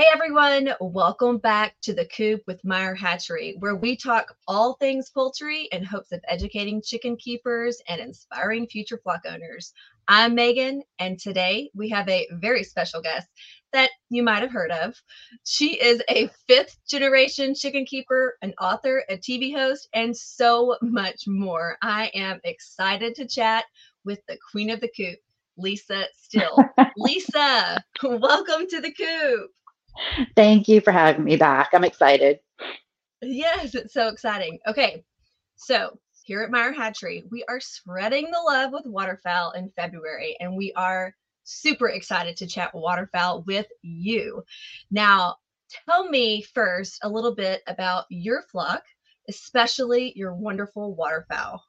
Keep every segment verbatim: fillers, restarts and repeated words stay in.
Hey everyone, welcome back to The Coop with Meyer Hatchery, where we talk all things poultry in hopes of educating chicken keepers and inspiring future flock owners. I'm Meagan, and today we have a very special guest that you might have heard of. She is a fifth generation chicken keeper, an author, a T V host, and so much more. I am excited to chat with the queen of the coop, Lisa Steele. Lisa, welcome to The Coop. Thank you for having me back. I'm excited. Yes, it's so exciting. Okay, so here at Meyer Hatchery, we are spreading the love with waterfowl in February, and we are super excited to chat waterfowl with you. Now, tell me first a little bit about your flock, especially your wonderful waterfowl.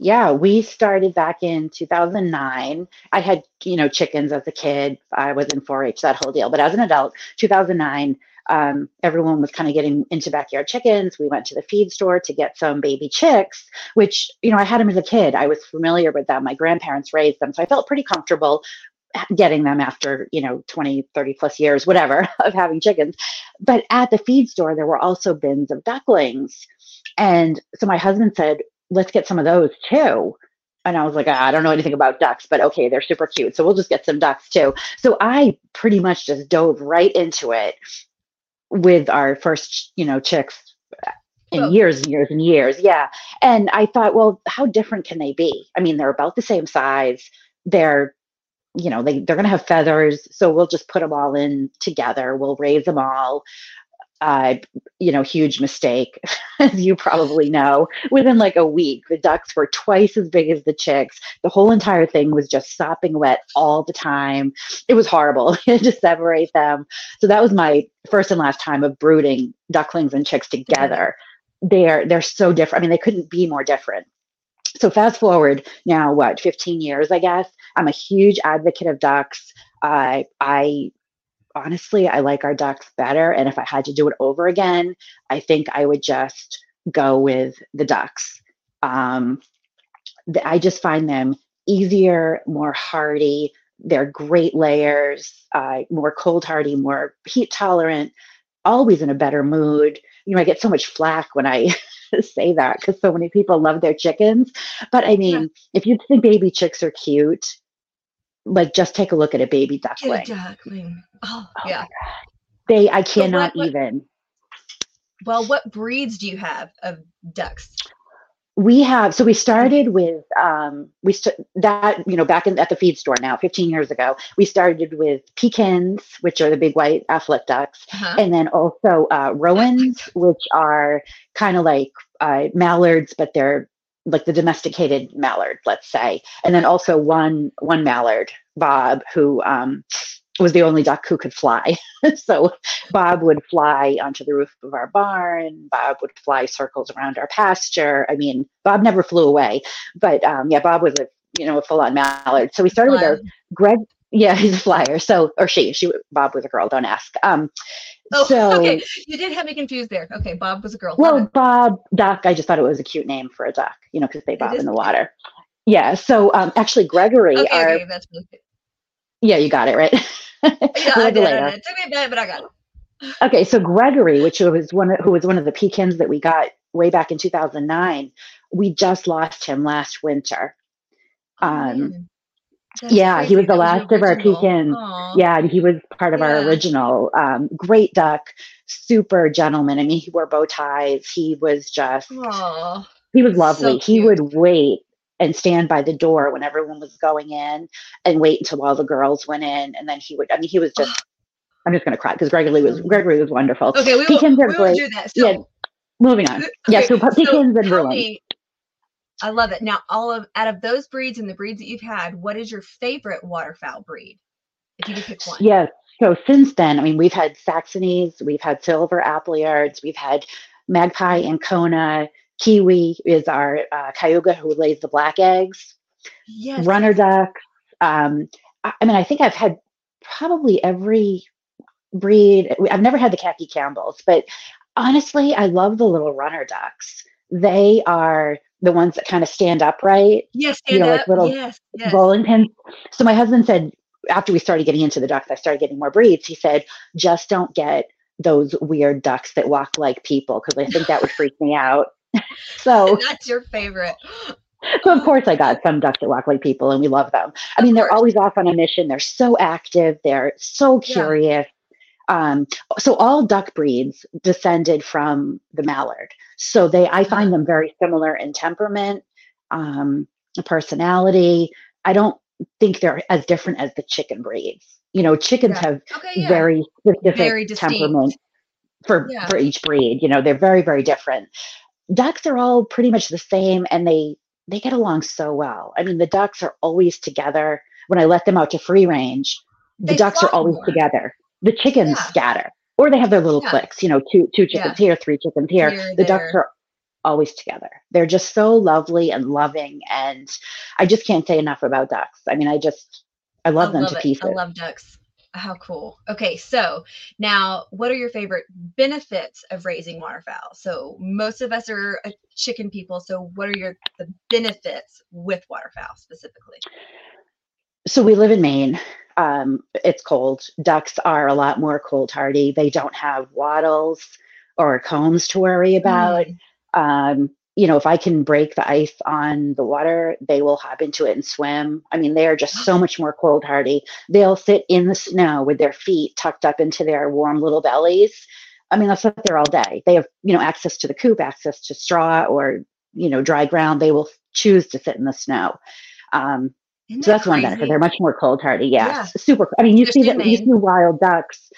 Yeah, we started back in two thousand nine. I had, you know, chickens as a kid. I was in four H, that whole deal. But as an adult, two thousand nine, um, everyone was kind of getting into backyard chickens. We went to the feed store to get some baby chicks, which, you know, I had them as a kid. I was familiar with them. My grandparents raised them. So I felt pretty comfortable getting them after, you know, twenty, thirty plus years, whatever, of having chickens. But at the feed store, there were also bins of ducklings. And so my husband said, let's get some of those too. And I was like, I don't know anything about ducks, but okay, they're super cute. So we'll just get some ducks too. So I pretty much just dove right into it with our first, you know, chicks in oh. years and years and years. Yeah. And I thought, well, how different can they be? I mean, they're about the same size. They're, you know, they, they're going to have feathers. So we'll just put them all in together. We'll raise them all. Uh, you know, huge mistake, as you probably know. Within like a week, the ducks were twice as big as the chicks. The whole entire thing was just sopping wet all the time. It was horrible to separate them. So that was my first and last time of brooding ducklings and chicks together. They're they're so different. I mean, they couldn't be more different. So fast forward now, what, fifteen years, I guess. I'm a huge advocate of ducks. I I. Honestly, I like our ducks better. And if I had to do it over again, I think I would just go with the ducks. Um, the, I just find them easier, more hardy. They're great layers, uh, more cold hardy, more heat tolerant, always in a better mood. You know, I get so much flack when I say that because so many people love their chickens. But I mean, yeah. If you think baby chicks are cute, like just take a look at a baby duckling. duckling. Oh, oh yeah. They, I cannot so what, what, even. Well, what breeds do you have of ducks? We have, so we started with, um, we st that, you know, back in, at the feed store now, fifteen years ago, we started with Pekins, which are the big white Affleck ducks. Uh-huh. And then also uh, Roans, which are kind of like uh, mallards, but they're like the domesticated mallard, let's say. And then also one, one mallard, Bob, who um, was the only duck who could fly. So Bob would fly onto the roof of our barn. Bob would fly circles around our pasture. I mean, Bob never flew away, but um, yeah, Bob was a, you know, a full on mallard. So we started with our Greg. Yeah, he's a flyer. So, or she, she, Bob was a girl. Don't ask. Um, oh, so, okay. You did have me confused there. Okay. Bob was a girl. Well, Bob duck. I just thought it was a cute name for a duck, you know, cause they bob in the water. Yeah. So, um, actually Gregory. Okay, our, okay, that's really good. Yeah, you got it right. Yeah, I did, I did. It took me a minute, but I got it. Okay. So Gregory, which was one of, who was one of the Pekins that we got way back in two thousand nine, we just lost him last winter. Um, oh, That's yeah, crazy. He was the that last was of our Pekins. Aww. Yeah, he was part of yeah. our original. Um, great duck, super gentleman. I mean, he wore bow ties. He was just, Aww. He was lovely. So he would wait and stand by the door when everyone was going in and wait until all the girls went in. And then he would, I mean, he was just, I'm just going to cry because Gregory was Gregory was wonderful. Okay, we will, we will do that. So, yeah, moving on. Okay, yeah, so, so Pekins and Rowan. I love it. Now, all of out of those breeds and the breeds that you've had, what is your favorite waterfowl breed? If you could pick one. Yes. So since then, I mean, we've had Saxonies, we've had silver Appleyards, we've had Magpie, Ancona, Kiwi is our uh, Cayuga who lays the black eggs. Yes. Runner ducks. Um, I, I mean, I think I've had probably every breed. I've never had the khaki Campbells, but honestly, I love the little runner ducks. They are the ones that kind of stand upright. Yes, stand you know, up. Like little yes, yes. bowling pins. So my husband said, after we started getting into the ducks, I started getting more breeds. He said, just don't get those weird ducks that walk like people, because I think that would freak me out. So that's your favorite. So of course I got some ducks that walk like people, and we love them. I mean, they're always off on a mission. They're so active. They're so curious. Yeah. Um, so all duck breeds descended from the mallard. So they, I find them very similar in temperament, um, personality. I don't think they're as different as the chicken breeds. You know, chickens yeah. have okay, yeah. very specific very temperament for, yeah. for each breed. You know, they're very, very different. Ducks are all pretty much the same, and they, they get along so well. I mean, the ducks are always together. When I let them out to free range, the they ducks are always more. together. The chickens yeah. scatter, or they have their little yeah. cliques, you know, two, two chickens yeah. here, three chickens here. You're the there. ducks are always together. They're just so lovely and loving. And I just can't say enough about ducks. I mean, I just, I love I them love to it. pieces. I love ducks. How cool. Okay. So now what are your favorite benefits of raising waterfowl? So most of us are chicken people. So what are your the benefits with waterfowl specifically? So we live in Maine. Um, it's cold. Ducks are a lot more cold hardy. They don't have wattles or combs to worry about. Mm. Um, you know, if I can break the ice on the water, they will hop into it and swim. I mean, they are just so much more cold hardy. They'll sit in the snow with their feet tucked up into their warm little bellies. I mean, they'll sit there all day. They have, you know, access to the coop, access to straw or, you know, dry ground. They will choose to sit in the snow. Um, Isn't so that's that one benefit. They're much more cold hardy. Yeah, yeah. Super. I mean, you They're see that, you see wild ducks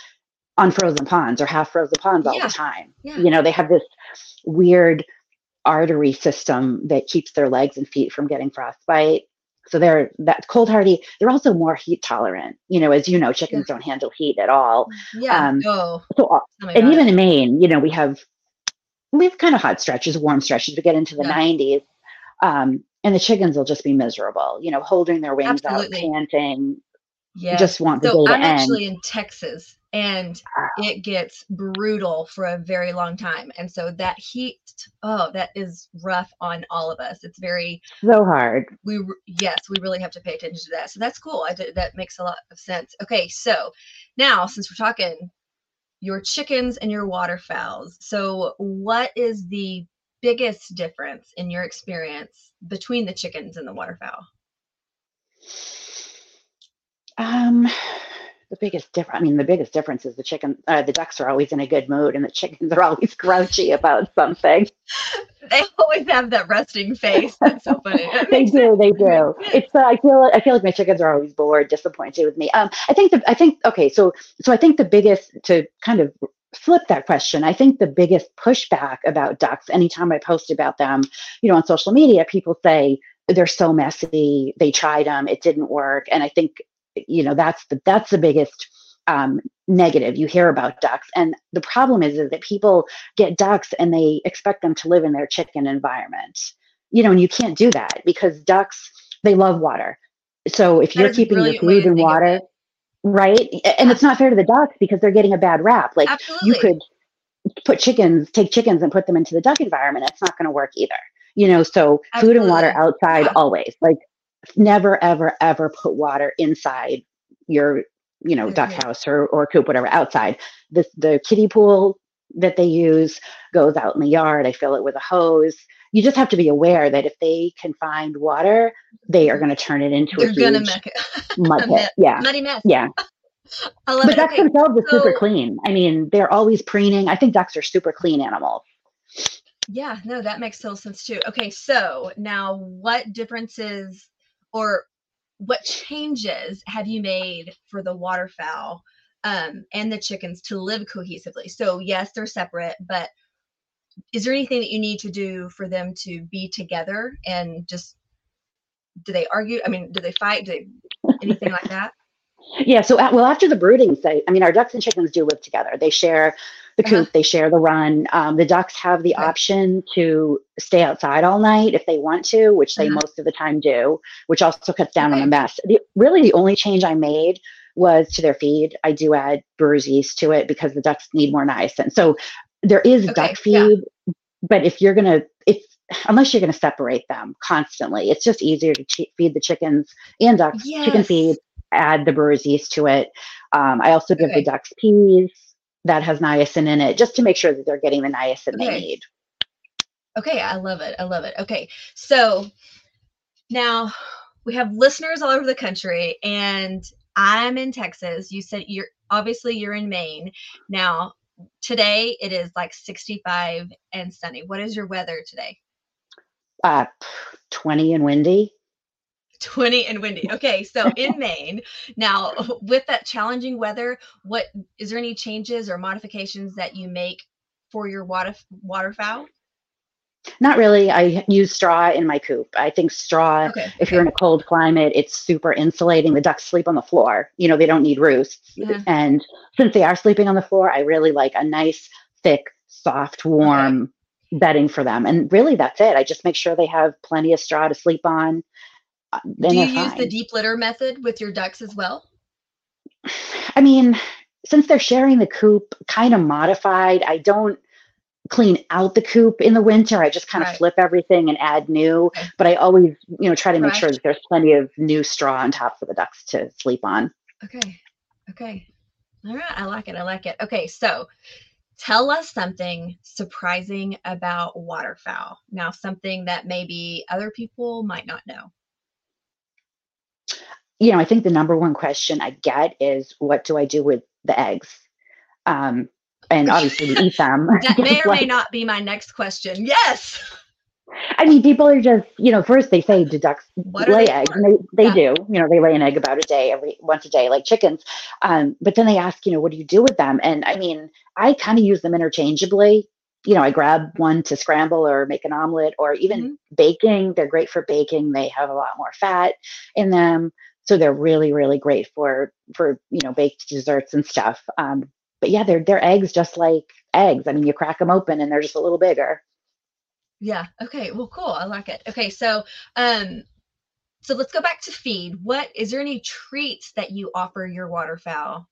on frozen ponds or half frozen ponds all yeah. the time. Yeah. You know, they have this weird artery system that keeps their legs and feet from getting frostbite. So they're that cold hardy. They're also more heat tolerant. You know, as you know, chickens yeah. don't handle heat at all. Yeah. Um, oh. So all, oh and God. even in Maine, you know, we have, we have kind of hot stretches, warm stretches. We get into the yeah. nineties um, and the chickens will just be miserable, you know, holding their wings Absolutely. out, panting. Yeah. Just want the so day I'm to actually end. in Texas, and it gets brutal for a very long time. And so that heat, oh, that is rough on all of us. It's very so hard. We yes, we really have to pay attention to that. So that's cool. I did, that makes a lot of sense. Okay, so now since we're talking your chickens and your waterfowls, so what is the biggest difference in your experience between the chickens and the waterfowl? Um, the biggest difference, I mean, the biggest difference is the chicken, uh, the ducks are always in a good mood, and the chickens are always grouchy about something. They always have that resting face. That's so funny. That they do. Sense. They do. It's, uh, I feel, I feel like my chickens are always bored, disappointed with me. Um, I think, the, I think, okay. So, so I think the biggest, to kind of flip that question, I think the biggest pushback about ducks, anytime I post about them, you know, on social media, people say they're so messy. They tried them. It didn't work. And I think, you know, that's the, that's the biggest um, negative you hear about ducks. And the problem is, is that people get ducks and they expect them to live in their chicken environment, you know, and you can't do that, because ducks, they love water. So if that you're keeping your food in water, right. And it's not fair to the ducks, because they're getting a bad rap. Like Absolutely. you could put chickens, take chickens and put them into the duck environment. That's not going to work either. You know, so Absolutely. food and water outside yeah. always. Like, never, ever, ever put water inside your, you know, mm-hmm. duck house or, or coop, whatever, outside. The, the kiddie pool that they use goes out in the yard. I fill it with a hose. You just have to be aware that if they can find water, they are going to turn it into They're a huge mud pit. Yeah. Muddy mess. Yeah. I love but it. ducks okay. themselves are so, super clean. I mean, they're always preening. I think ducks are super clean animals. Yeah, no, that makes total sense too. Okay, so now what differences or what changes have you made for the waterfowl um, and the chickens to live cohesively? So yes, they're separate, but is there anything that you need to do for them to be together? And just, do they argue? I mean, do they fight? Do they, anything like that? Yeah. So, well, after the brooding site, I mean, our ducks and chickens do live together. They share the coop, uh-huh. they share the run. Um, the ducks have the right. option to stay outside all night if they want to, which they uh-huh. most of the time do, which also cuts down okay. on the mess. The, really, the only change I made was to their feed. I do add brewer's yeast to it because the ducks need more niacin. So there is okay. duck feed, yeah. but if you're going to, if unless you're going to separate them constantly, it's just easier to feed the chickens and ducks, yes. chicken feed. add the brewer's yeast to it. Um, I also give okay. the ducks peas that has niacin in it, just to make sure that they're getting the niacin okay. they need. Okay, I love it. I love it. Okay, so now we have listeners all over the country, and I'm in Texas. You said you're obviously you're in Maine. Now, today it is like sixty-five and sunny. What is your weather today? Uh, twenty and windy. twenty and windy. Okay. So in Maine now, with that challenging weather, what is there any changes or modifications that you make for your water waterfowl? Not really. I use straw in my coop. I think straw, okay. if you're okay. in a cold climate, it's super insulating. The ducks sleep on the floor. You know, they don't need roosts. Uh-huh. And since they are sleeping on the floor, I really like a nice, thick, soft, warm okay. bedding for them. And really that's it. I just make sure they have plenty of straw to sleep on. Do you use fine. the deep litter method with your ducks as well? I mean, since they're sharing the coop, kind of modified. I don't clean out the coop in the winter. I just kind right. of flip everything and add new. Okay. But I always, you know, try to make right. sure that there's plenty of new straw on top for the ducks to sleep on. Okay. Okay. All right. I like it. I like it. Okay. So tell us something surprising about waterfowl. Now, something that maybe other people might not know. You know, I think the number one question I get is, what do I do with the eggs? Um, and obviously we eat them. That may or like, may not be my next question. Yes. I mean, people are just, you know, first they say, do ducks lay eggs? And they, they yeah. do. You know, they lay an egg about a day, every once a day, like chickens. Um, but then they ask, you know, what do you do with them? And I mean, I kind of use them interchangeably. You know, I grab one to scramble or make an omelet, or even mm-hmm. baking. They're great for baking. They have a lot more fat in them. So they're really, really great for, for, you know, baked desserts and stuff. Um, but yeah, they're, they're eggs just like eggs. I mean, you crack them open and they're just a little bigger. Yeah. Okay. Well, cool. I like it. Okay. So, um, so let's go back to feed. What, is there any treats that you offer your waterfowl?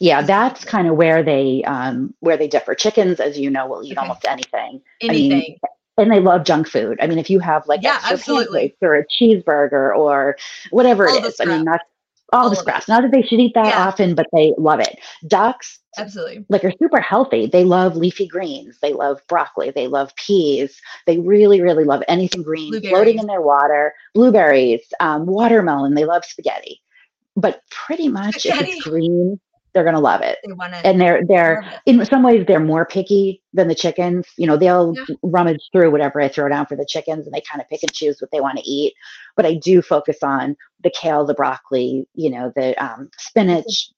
Yeah, that's kind of where they, um, where they differ. Chickens, as you know, will eat okay. almost anything. Anything. I mean, and they love junk food. I mean, if you have like yeah, extra pancakes or a cheeseburger or whatever all it is, I mean, not all, all the scraps. It. Not that they should eat that yeah. often, but they love it. Ducks, absolutely, like, are super healthy. They love leafy greens. They love broccoli. They love peas. They really, really love anything green floating in their water. Blueberries, um, watermelon. They love spaghetti. But pretty much, spaghetti. if it's green, they're going to love it. They want it. And they're, they're in some ways, they're more picky than the chickens. You know, they'll yeah. rummage through whatever I throw down for the chickens, and they kind of pick and choose what they want to eat. But I do focus on the kale, the broccoli, you know, the um, spinach,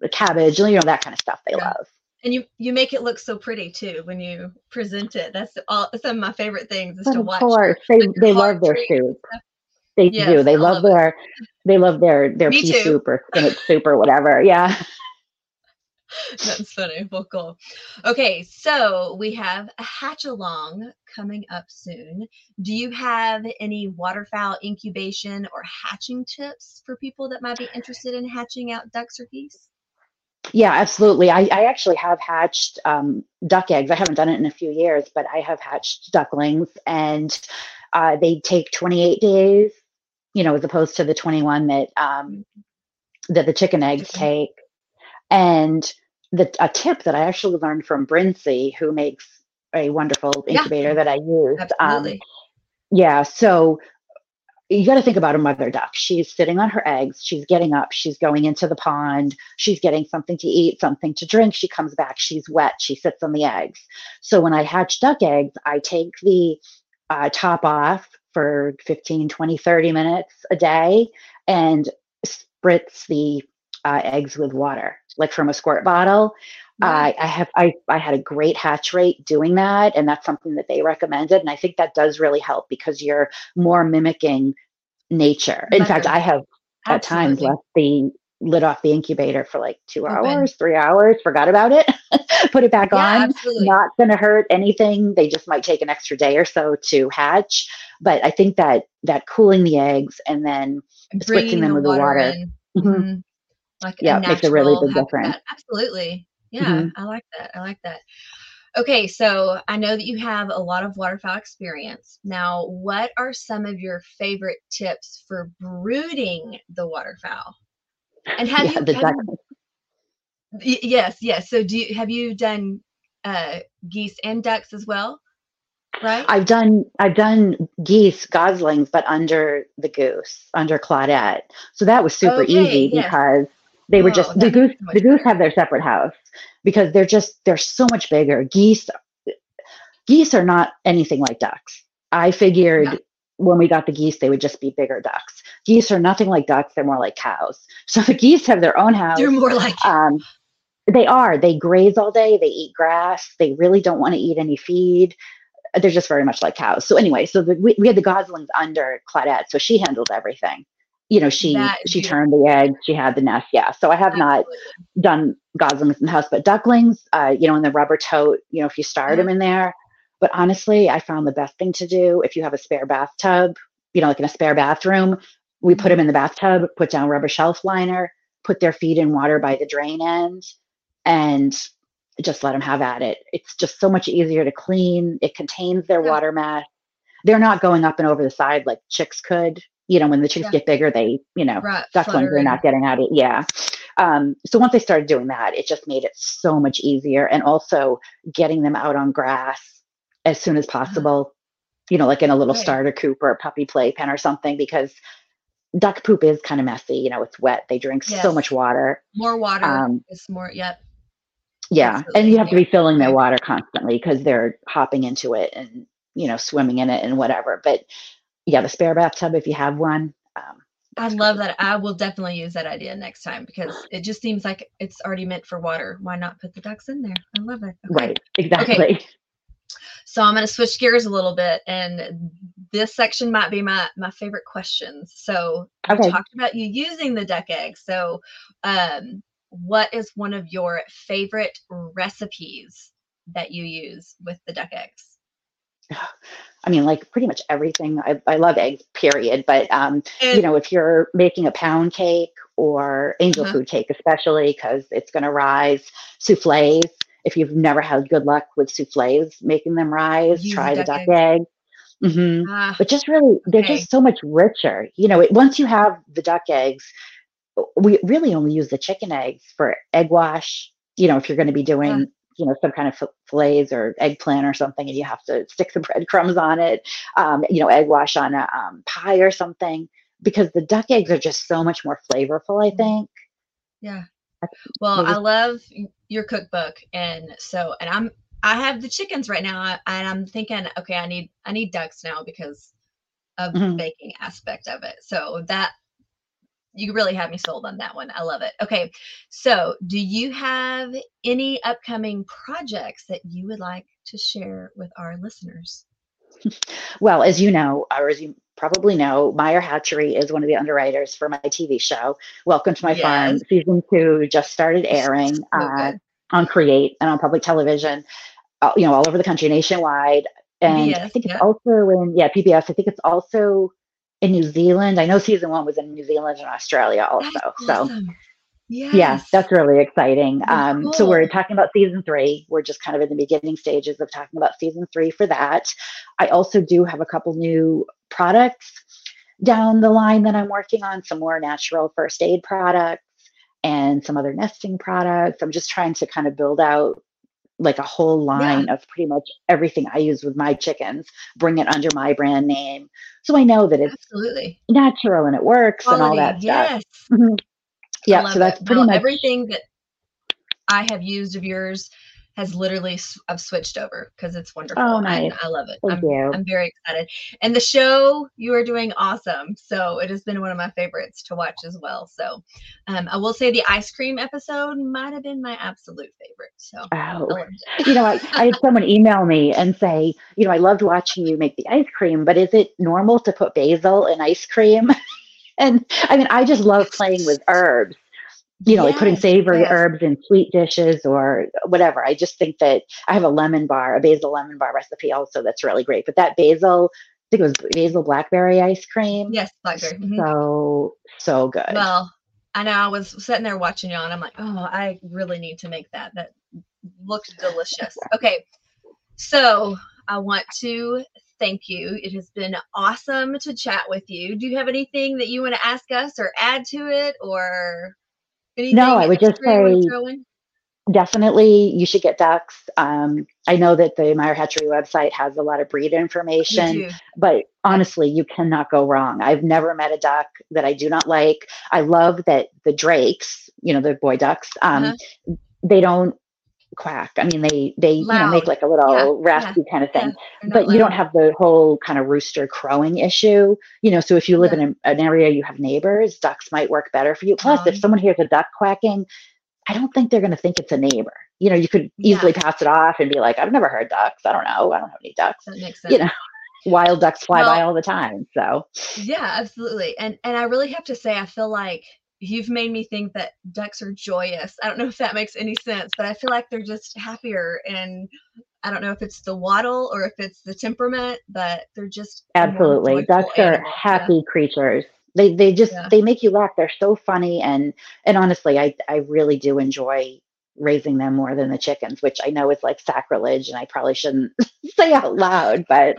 the cabbage, you know, that kind of stuff they yeah. love. And you, you make it look so pretty too when you present it. That's all, some of my favorite things is of to watch. Of course, they, like they love their soup. They yes, do. They I love, love their, it. they love their, their pea too. soup or spinach soup or whatever. Yeah. That's funny. Well, cool. Okay, so we have a hatch along coming up soon. Do you have any waterfowl incubation or hatching tips for people that might be interested in hatching out ducks or geese? Yeah, absolutely. I, I actually have hatched um, duck eggs. I haven't done it in a few years, but I have hatched ducklings, and uh, they take twenty-eight days, you know, as opposed to the twenty-one that um, that the chicken eggs take. And the, a tip that I actually learned from Brincy, who makes a wonderful incubator yeah, that I use. Um, yeah. So you got to think about a mother duck. She's sitting on her eggs. She's getting up. She's going into the pond. She's getting something to eat, something to drink. She comes back. She's wet. She sits on the eggs. So when I hatch duck eggs, I take the uh, top off for fifteen, twenty, thirty minutes a day and spritz the uh, eggs with water, like from a squirt bottle. Right. Uh, I have, I, I had a great hatch rate doing that. And that's something that they recommended. And I think that does really help because you're more mimicking nature. In Mother. fact, I have Absolutely. at times left the lid off the incubator for like two Open. hours, three hours, forgot about it, put it back yeah, on. Absolutely. Not going to hurt anything. They just might take an extra day or so to hatch. But I think that, that cooling the eggs and then spritzing them the with water the water. Like yeah, it makes a really big difference. Absolutely. Yeah, mm-hmm. I like that. I like that. Okay, so I know that you have a lot of waterfowl experience. Now, what are some of your favorite tips for brooding the waterfowl? And have yeah, you? The have you yes, yes. So do you have you done uh, geese and ducks as well? Right. I've done I've done geese, goslings, but under the goose, under Claudette. So that was super okay, easy yes. because they oh, were just the goose. So the goose have their separate house because they're just they're so much bigger. Geese, geese are not anything like ducks. I figured. No. When we got the geese, they would just be bigger ducks. Geese are nothing like ducks. They're more like cows. So the geese have their own house. They're more like um, they are. They graze all day. They eat grass. They really don't want to eat any feed. They're just very much like cows. So anyway, so the, we, we had the goslings under Claudette. So she handled everything. You know, she that, she turned the eggs. She had the nest. Yeah. So I have absolutely. not done goslings in the house, but ducklings, uh, you know, in the rubber tote, you know, if you start mm-hmm. them in there. But honestly, I found the best thing to do if you have a spare bathtub, you know, like in a spare bathroom, we put them in the bathtub, put down rubber shelf liner, put their feet in water by the drain end, and just let them have at it. It's just so much easier to clean. It contains their yeah. water mat. They're not going up and over the side like chicks could. You know, when the chicks yeah. get bigger, they, you know, right, ducklings are not getting at it. Yeah. Um, so once I started doing that, it just made it so much easier. And also getting them out on grass as soon as possible, you know, like in a little right. starter coop or a puppy playpen or something, because duck poop is kind of messy. You know, it's wet. They drink yes. so much water. More water. Um, it's more, yep. Yeah. Absolutely. And you have to be filling their water constantly because they're hopping into it and, you know, swimming in it and whatever. But yeah, the spare bathtub, if you have one. Um, I love that. I will definitely use that idea next time because it just seems like it's already meant for water. Why not put the ducks in there? I love it. Okay. Right. Exactly. Okay. So I'm going to switch gears a little bit, and this section might be my, my favorite questions. So okay. we talked about you using the duck egg. So um, what is one of your favorite recipes that you use with the duck eggs? I mean, like pretty much everything. I, I love eggs, period. But, um, and, you know, if you're making a pound cake or angel uh-huh. food cake, especially because it's going to rise, souffles. If you've never had good luck with souffles, making them rise, use try the duck, duck egg. egg. Mm-hmm. uh, but just really, they're okay. just so much richer. You know, it, once you have the duck eggs, we really only use the chicken eggs for egg wash. You know, if you're going to be doing, yeah. you know, some kind of fillets or eggplant or something, and you have to stick some breadcrumbs on it, um, you know, egg wash on a um, pie or something, because the duck eggs are just so much more flavorful, I think. Yeah. Well, I love your cookbook, and so, and I'm, I have the chickens right now, and I'm thinking, okay, I need, I need ducks now because of mm-hmm. the baking aspect of it. So that, you really have me sold on that one. I love it. Okay. So do you have any upcoming projects that you would like to share with our listeners? Well, as you know, or as you probably know, Meyer Hatchery is one of the underwriters for my T V show, Welcome to My yes. Farm. Season two just started airing so uh, on Create and on public television, uh, you know, all over the country, nationwide. And P B S, I think it's yeah. also in, yeah, P B S. I think it's also in New Zealand. I know season one was in New Zealand and Australia also. That's so, awesome. Yes. yeah, that's really exciting. That's um, cool. So we're talking about season three. We're just kind of in the beginning stages of talking about season three for that. I also do have a couple new products down the line that I'm working on, some more natural first aid products and some other nesting products. I'm just trying to kind of build out like a whole line yeah. of pretty much everything I use with my chickens, bring it under my brand name. So I know that it's absolutely natural and it works quality, and all that yes. stuff. Mm-hmm. Yeah. So that's it. pretty well, much everything that I have used of yours has literally I've switched over because it's wonderful. Oh, nice. I, I love it. Thank I'm, you. I'm very excited. And the show, you are doing awesome. So it has been one of my favorites to watch as well. So um, I will say the ice cream episode might have been my absolute favorite. So oh. you know, I, I had someone email me and say, you know, I loved watching you make the ice cream, but is it normal to put basil in ice cream? And I mean, I just love playing with herbs. You know, yes, like putting savory yes. herbs in sweet dishes or whatever. I just think that I have a lemon bar, a basil lemon bar recipe also that's really great. But that basil, I think it was basil blackberry ice cream. Yes, blackberry. Mm-hmm. So, so good. Well, I know I was sitting there watching y'all and I'm like, oh, I really need to make that. That looked delicious. Okay. So I want to thank you. It has been awesome to chat with you. Do you have anything that you want to ask us or add to it or... Anything no, I would just say definitely you should get ducks. Um, I know that the Meyer Hatchery website has a lot of breed information, but honestly, you cannot go wrong. I've never met a duck that I do not like. I love that the drakes, you know, the boy ducks, um, uh-huh. they don't quack. I mean, they, they you know, make like a little yeah. raspy yeah. kind of thing, yeah. but loud. You don't have the whole kind of rooster crowing issue, you know, so if you live yeah. in a, an area, you have neighbors, ducks might work better for you. Plus, um, if someone hears a duck quacking, I don't think they're going to think it's a neighbor. You know, you could easily yeah. pass it off and be like, I've never heard ducks. I don't know. I don't have any ducks. That makes sense. You know, wild ducks fly well, by all the time. So yeah, absolutely. And, and I really have to say, I feel like you've made me think that ducks are joyous. I don't know if that makes any sense, but I feel like they're just happier. And I don't know if it's the waddle or if it's the temperament, but they're just absolutely. Ducks animals. Are happy yeah. creatures. They, they just, yeah. they make you laugh. They're so funny. And, and honestly, I, I really do enjoy raising them more than the chickens, which I know is like sacrilege and I probably shouldn't say out loud, but.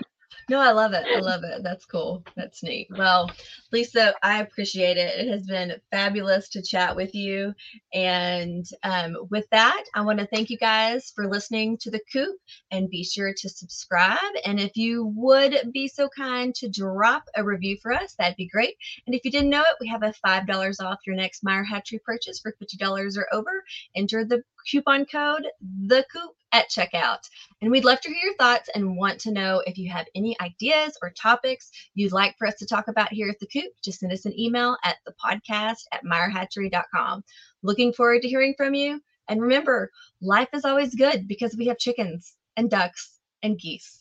No, I love it. I love it. That's cool. That's neat. Well, Lisa, I appreciate it. It has been fabulous to chat with you. And um, with that, I want to thank you guys for listening to The Coop and be sure to subscribe. And if you would be so kind to drop a review for us, that'd be great. And if you didn't know it, we have a five dollars off your next Meyer Hatchery purchase for fifty dollars or over. Enter the coupon code The Coop at checkout. And we'd love to hear your thoughts and want to know if you have any ideas or topics you'd like for us to talk about here at The Coop. Just send us an email at the podcast at meyer hatchery dot com. Looking forward to hearing from you. And remember, life is always good because we have chickens and ducks and geese.